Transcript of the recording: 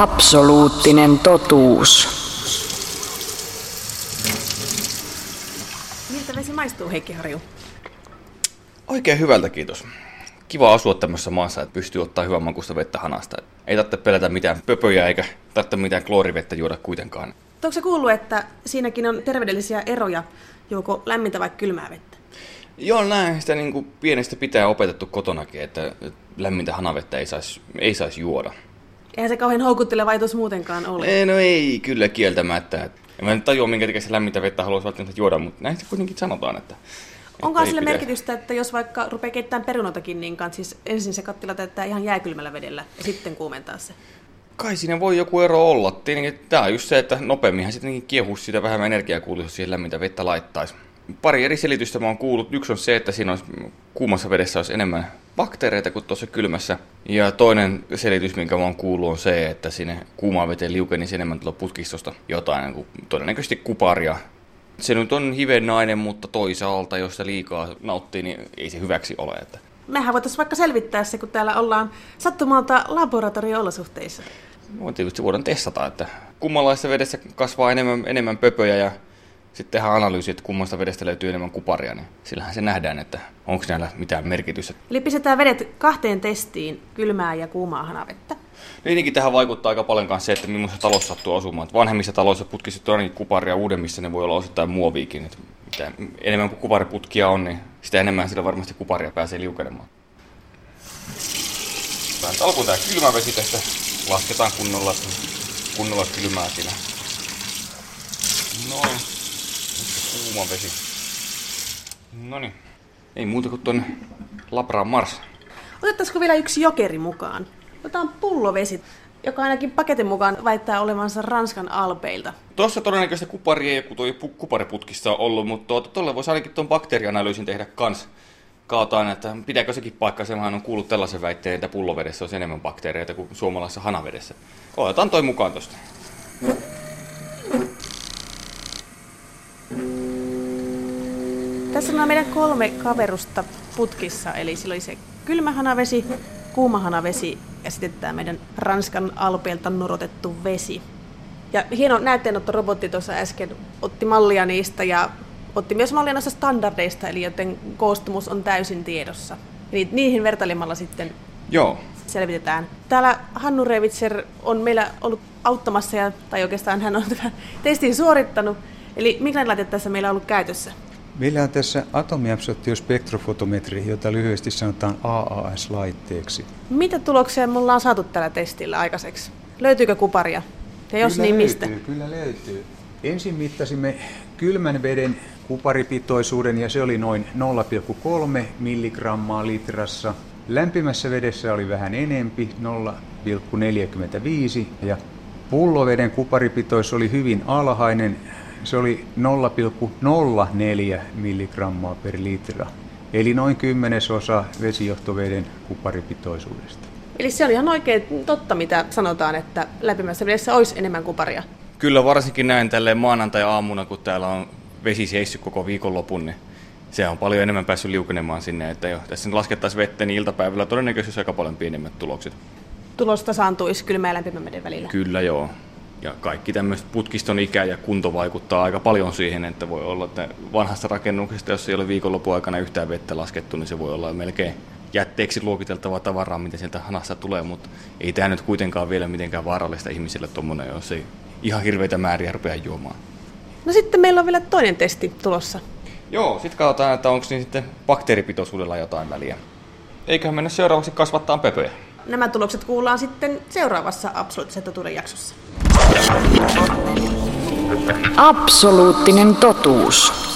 Absoluuttinen totuus. Miltä vesi maistuu, Heikki Harju? Oikein hyvältä, kiitos. Kiva asua tämmöisessä maassa, että pystyy ottaa hyvän makuista vettä hanasta. Ei tarvitse pelätä mitään pöpöjä eikä tarvitse mitään kloorivettä juoda kuitenkaan. Onko se kuullut, että siinäkin on terveydellisiä eroja, joko lämmintä vai kylmää vettä? Joo, näin sitä niin kuin pienestä pitää opetettu kotonakin, että lämmintä hanavettä ei saisi juoda. Eihän se kauhean houkutteleva ajatus muutenkaan ole. Ei kyllä kieltämättä. Mä en tajua, minkä tekee se lämmintä vettä haluaisi välttämättä juoda, mutta näin kuitenkin sanotaan, että... Onko sillä merkitystä, että jos vaikka rupeaa keittämään perunoitakin, niin siis ensin se kattila täyttää ihan jääkylmällä vedellä ja sitten kuumentaa se? Kai siinä voi joku ero olla. Tietenkin tämä on just se, että nopeamminhan sitten kiehuisi sitä vähemmän energiaa kuulisi, jos siihen lämmintä vettä laittaisi. Pari eri selitystä mä oon kuullut. Yksi on se, että siinä olisi, kuumassa vedessä olisi enemmän bakteereita kuin tuossa kylmässä. Ja toinen selitys, minkä mä oon kuullut, on se, että sinne kuumaan veteen liukenisi enemmän tuolla putkistosta jotain, todennäköisesti kuparia. Se nyt on hivenainen, mutta toisaalta, jos sitä liikaa nauttii, niin ei se hyväksi ole. Mehän voitaisiin vaikka selvittää se, kun täällä ollaan sattumalta laboratorio-olosuhteissa. No, tietysti voidaan testata, että kummanlaista vedessä kasvaa enemmän pöpöjä ja sitten tehdään analyysi, että kummasta vedestä löytyy enemmän kuparia, niin sillähän se nähdään, että onko näillä mitään merkitystä. Eli pistetään vedet kahteen testiin, kylmää ja kuumaa hanavettä. Tietenkin tähän vaikuttaa aika paljon myös se, että millaisessa talossa sattuu asumaan. Vanhemmissa taloissa putkiset on ainakin kuparia, uudemmissa ne voi olla osittain muoviikin. Että mitä enemmän kuin kupariputkia on, niin sitä enemmän sillä varmasti kuparia pääsee liukenemaan. Alkuun tämä kylmä vesi tästä. Lasketaan kunnolla kylmää siinä. Noin. Kuuma vesi. Noniin. Ei muuta kuin tuonne Labraan Mars. Otettaisiko vielä yksi jokeri mukaan? Otetaan pullovesi, joka ainakin paketin mukaan väittää olevansa Ranskan alpeilta. Tuossa todennäköisesti kupari ei kupariputkissa on ollut, mutta tuolle voisi ainakin tuon bakteerianalyysin tehdä kans. Kaataan, että pitääkö sekin paikkansa. Mä on kuullut tällaisen väitteen, että pullovedessä olisi enemmän bakteereita kuin suomalaisessa hanavedessä. Otetaan toi mukaan tuosta. Tässä on meidän 3 kaverusta putkissa, eli sillä oli se kylmä hanavesi, kuuma hanavesi ja sitten tämä meidän Ranskan alpeilta norotettu vesi. Ja hieno näytteenottorobotti tuossa äsken otti mallia niistä ja otti myös mallia noista standardeista, eli joten koostumus on täysin tiedossa. Eli niihin vertailemalla sitten selvitetään. Täällä Hannu Reivitser on meillä ollut auttamassa, tai oikeastaan hän on tämän testin suorittanut. Eli minkä laite tässä meillä on ollut käytössä? Meillä on tässä atomiabsorptiospektrofotometri, jota lyhyesti sanotaan AAS-laitteeksi. Mitä tuloksia mulla on saatu tällä testillä aikaiseksi? Löytyykö kuparia? Ja jos kyllä niin, löytyy, mistä? Kyllä löytyy. Ensin mittasimme kylmän veden kuparipitoisuuden ja se oli noin 0,3 milligrammaa litrassa. Lämpimässä vedessä oli vähän enempi, 0,45 ja pulloveden kuparipitoisuus oli hyvin alhainen. Se oli 0,04 milligrammaa per litra, eli noin 10% vesijohtoveden kuparipitoisuudesta. Eli se oli ihan oikein totta, mitä sanotaan, että lämpimässä vedessä olisi enemmän kuparia. Kyllä varsinkin näin tälleen maanantai-aamuna, kun täällä on vesi seissyt koko viikonlopun, niin se on paljon enemmän päässyt liukenemaan sinne. Että tässä nyt laskettaisiin vettä, niin iltapäivällä todennäköisesti aika paljon pienemmät tulokset. Tulos tasaantuisi kylmä ja lämpimän veden välillä? Kyllä joo. Ja kaikki tämmöiset putkiston ikä ja kunto vaikuttaa aika paljon siihen, että voi olla, että vanhasta rakennuksesta, jos ei ole viikonlopun aikana yhtään vettä laskettu, niin se voi olla melkein jätteeksi luokiteltavaa tavaraa, mitä sieltä hanasta tulee, mutta ei tämä nyt kuitenkaan vielä mitenkään vaarallista ihmisille tuommoinen, jos ei ihan hirveitä määriä rupea juomaan. No sitten meillä on vielä toinen testi tulossa. Joo, sitten katsotaan, että onko niin sitten bakteeripitoisuudella jotain väliä. Eiköhän mennä seuraavaksi kasvattaa pöpöjä. Nämä tulokset kuullaan sitten seuraavassa Absoluuttisen totuuden jaksossa. Absoluuttinen totuus.